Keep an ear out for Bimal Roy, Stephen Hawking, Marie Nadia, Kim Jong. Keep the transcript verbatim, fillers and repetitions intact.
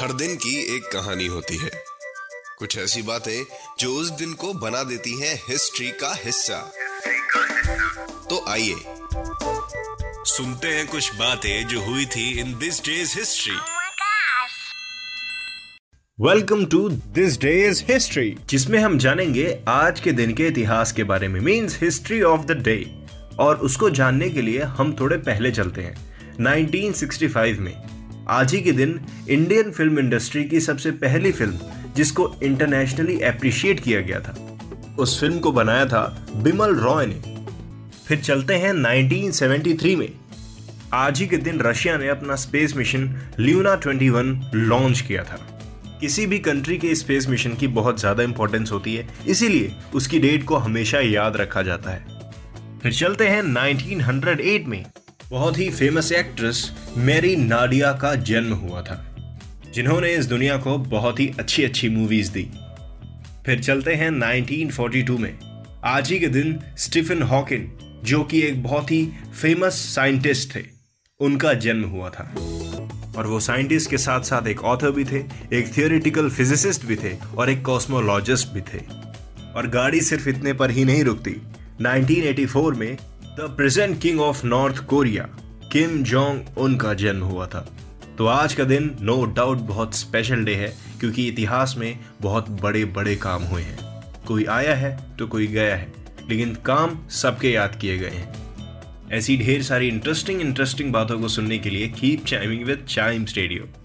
हर दिन की एक कहानी होती है, कुछ ऐसी बातें जो उस दिन को बना देती हैं हिस्ट्री का हिस्सा। तो आइए सुनते हैं कुछ बातें जो हुई थी in this day's history. Welcome to this day's history, जिसमें हम जानेंगे आज के दिन के इतिहास के बारे में, means history of the day. और उसको जानने के लिए हम थोड़े पहले चलते हैं नाइनटीन सिक्सटी फाइव में। आज ही के दिन इंडियन फिल्म इंडस्ट्री की सबसे पहली फिल्म जिसको इंटरनेशनली एप्रिशिएट किया गया था, उस फिल्म को बनाया था बिमल रॉय ने। फिर चलते हैं नाइनटीन सेवेंटी थ्री में। आज ही के दिन रशिया ने अपना स्पेस मिशन ल्यूना इक्कीस लॉन्च किया था। किसी भी कंट्री के स्पेस मिशन की बहुत ज़्यादा इंपॉर्टेंस होती है, इसीलिए उसकी डेट को हमेशा याद रखा जाता है। फिर चलते हैं नाइनटीन ओ एट में। बहुत ही फेमस एक्ट्रेस मैरी नाडिया का जन्म हुआ था, जिन्होंने इस दुनिया को बहुत ही अच्छी अच्छी मूवीज दी। फिर चलते हैं नाइनटीन फोर्टी टू में। आज ही के दिन स्टीफन हॉकिंग, जो कि एक बहुत ही फेमस साइंटिस्ट थे, उनका जन्म हुआ था। और वो साइंटिस्ट के साथ साथ एक ऑथर भी थे, एक थियोरेटिकल फिजिसिस्ट भी थे और एक कॉस्मोलॉजिस्ट भी थे। और गाड़ी सिर्फ इतने पर ही नहीं रुकती। नाइनटीन एटी फोर में the present king of North Korea Kim Jong उनका जन्म हुआ था। तो आज का दिन नो डाउट बहुत स्पेशल डे है, क्योंकि इतिहास में बहुत बड़े बड़े काम हुए हैं। कोई आया है तो कोई गया है, लेकिन काम सबके याद किए गए हैं। ऐसी ढेर सारी इंटरेस्टिंग इंटरेस्टिंग बातों को सुनने के लिए keep chiming with Chimes radio.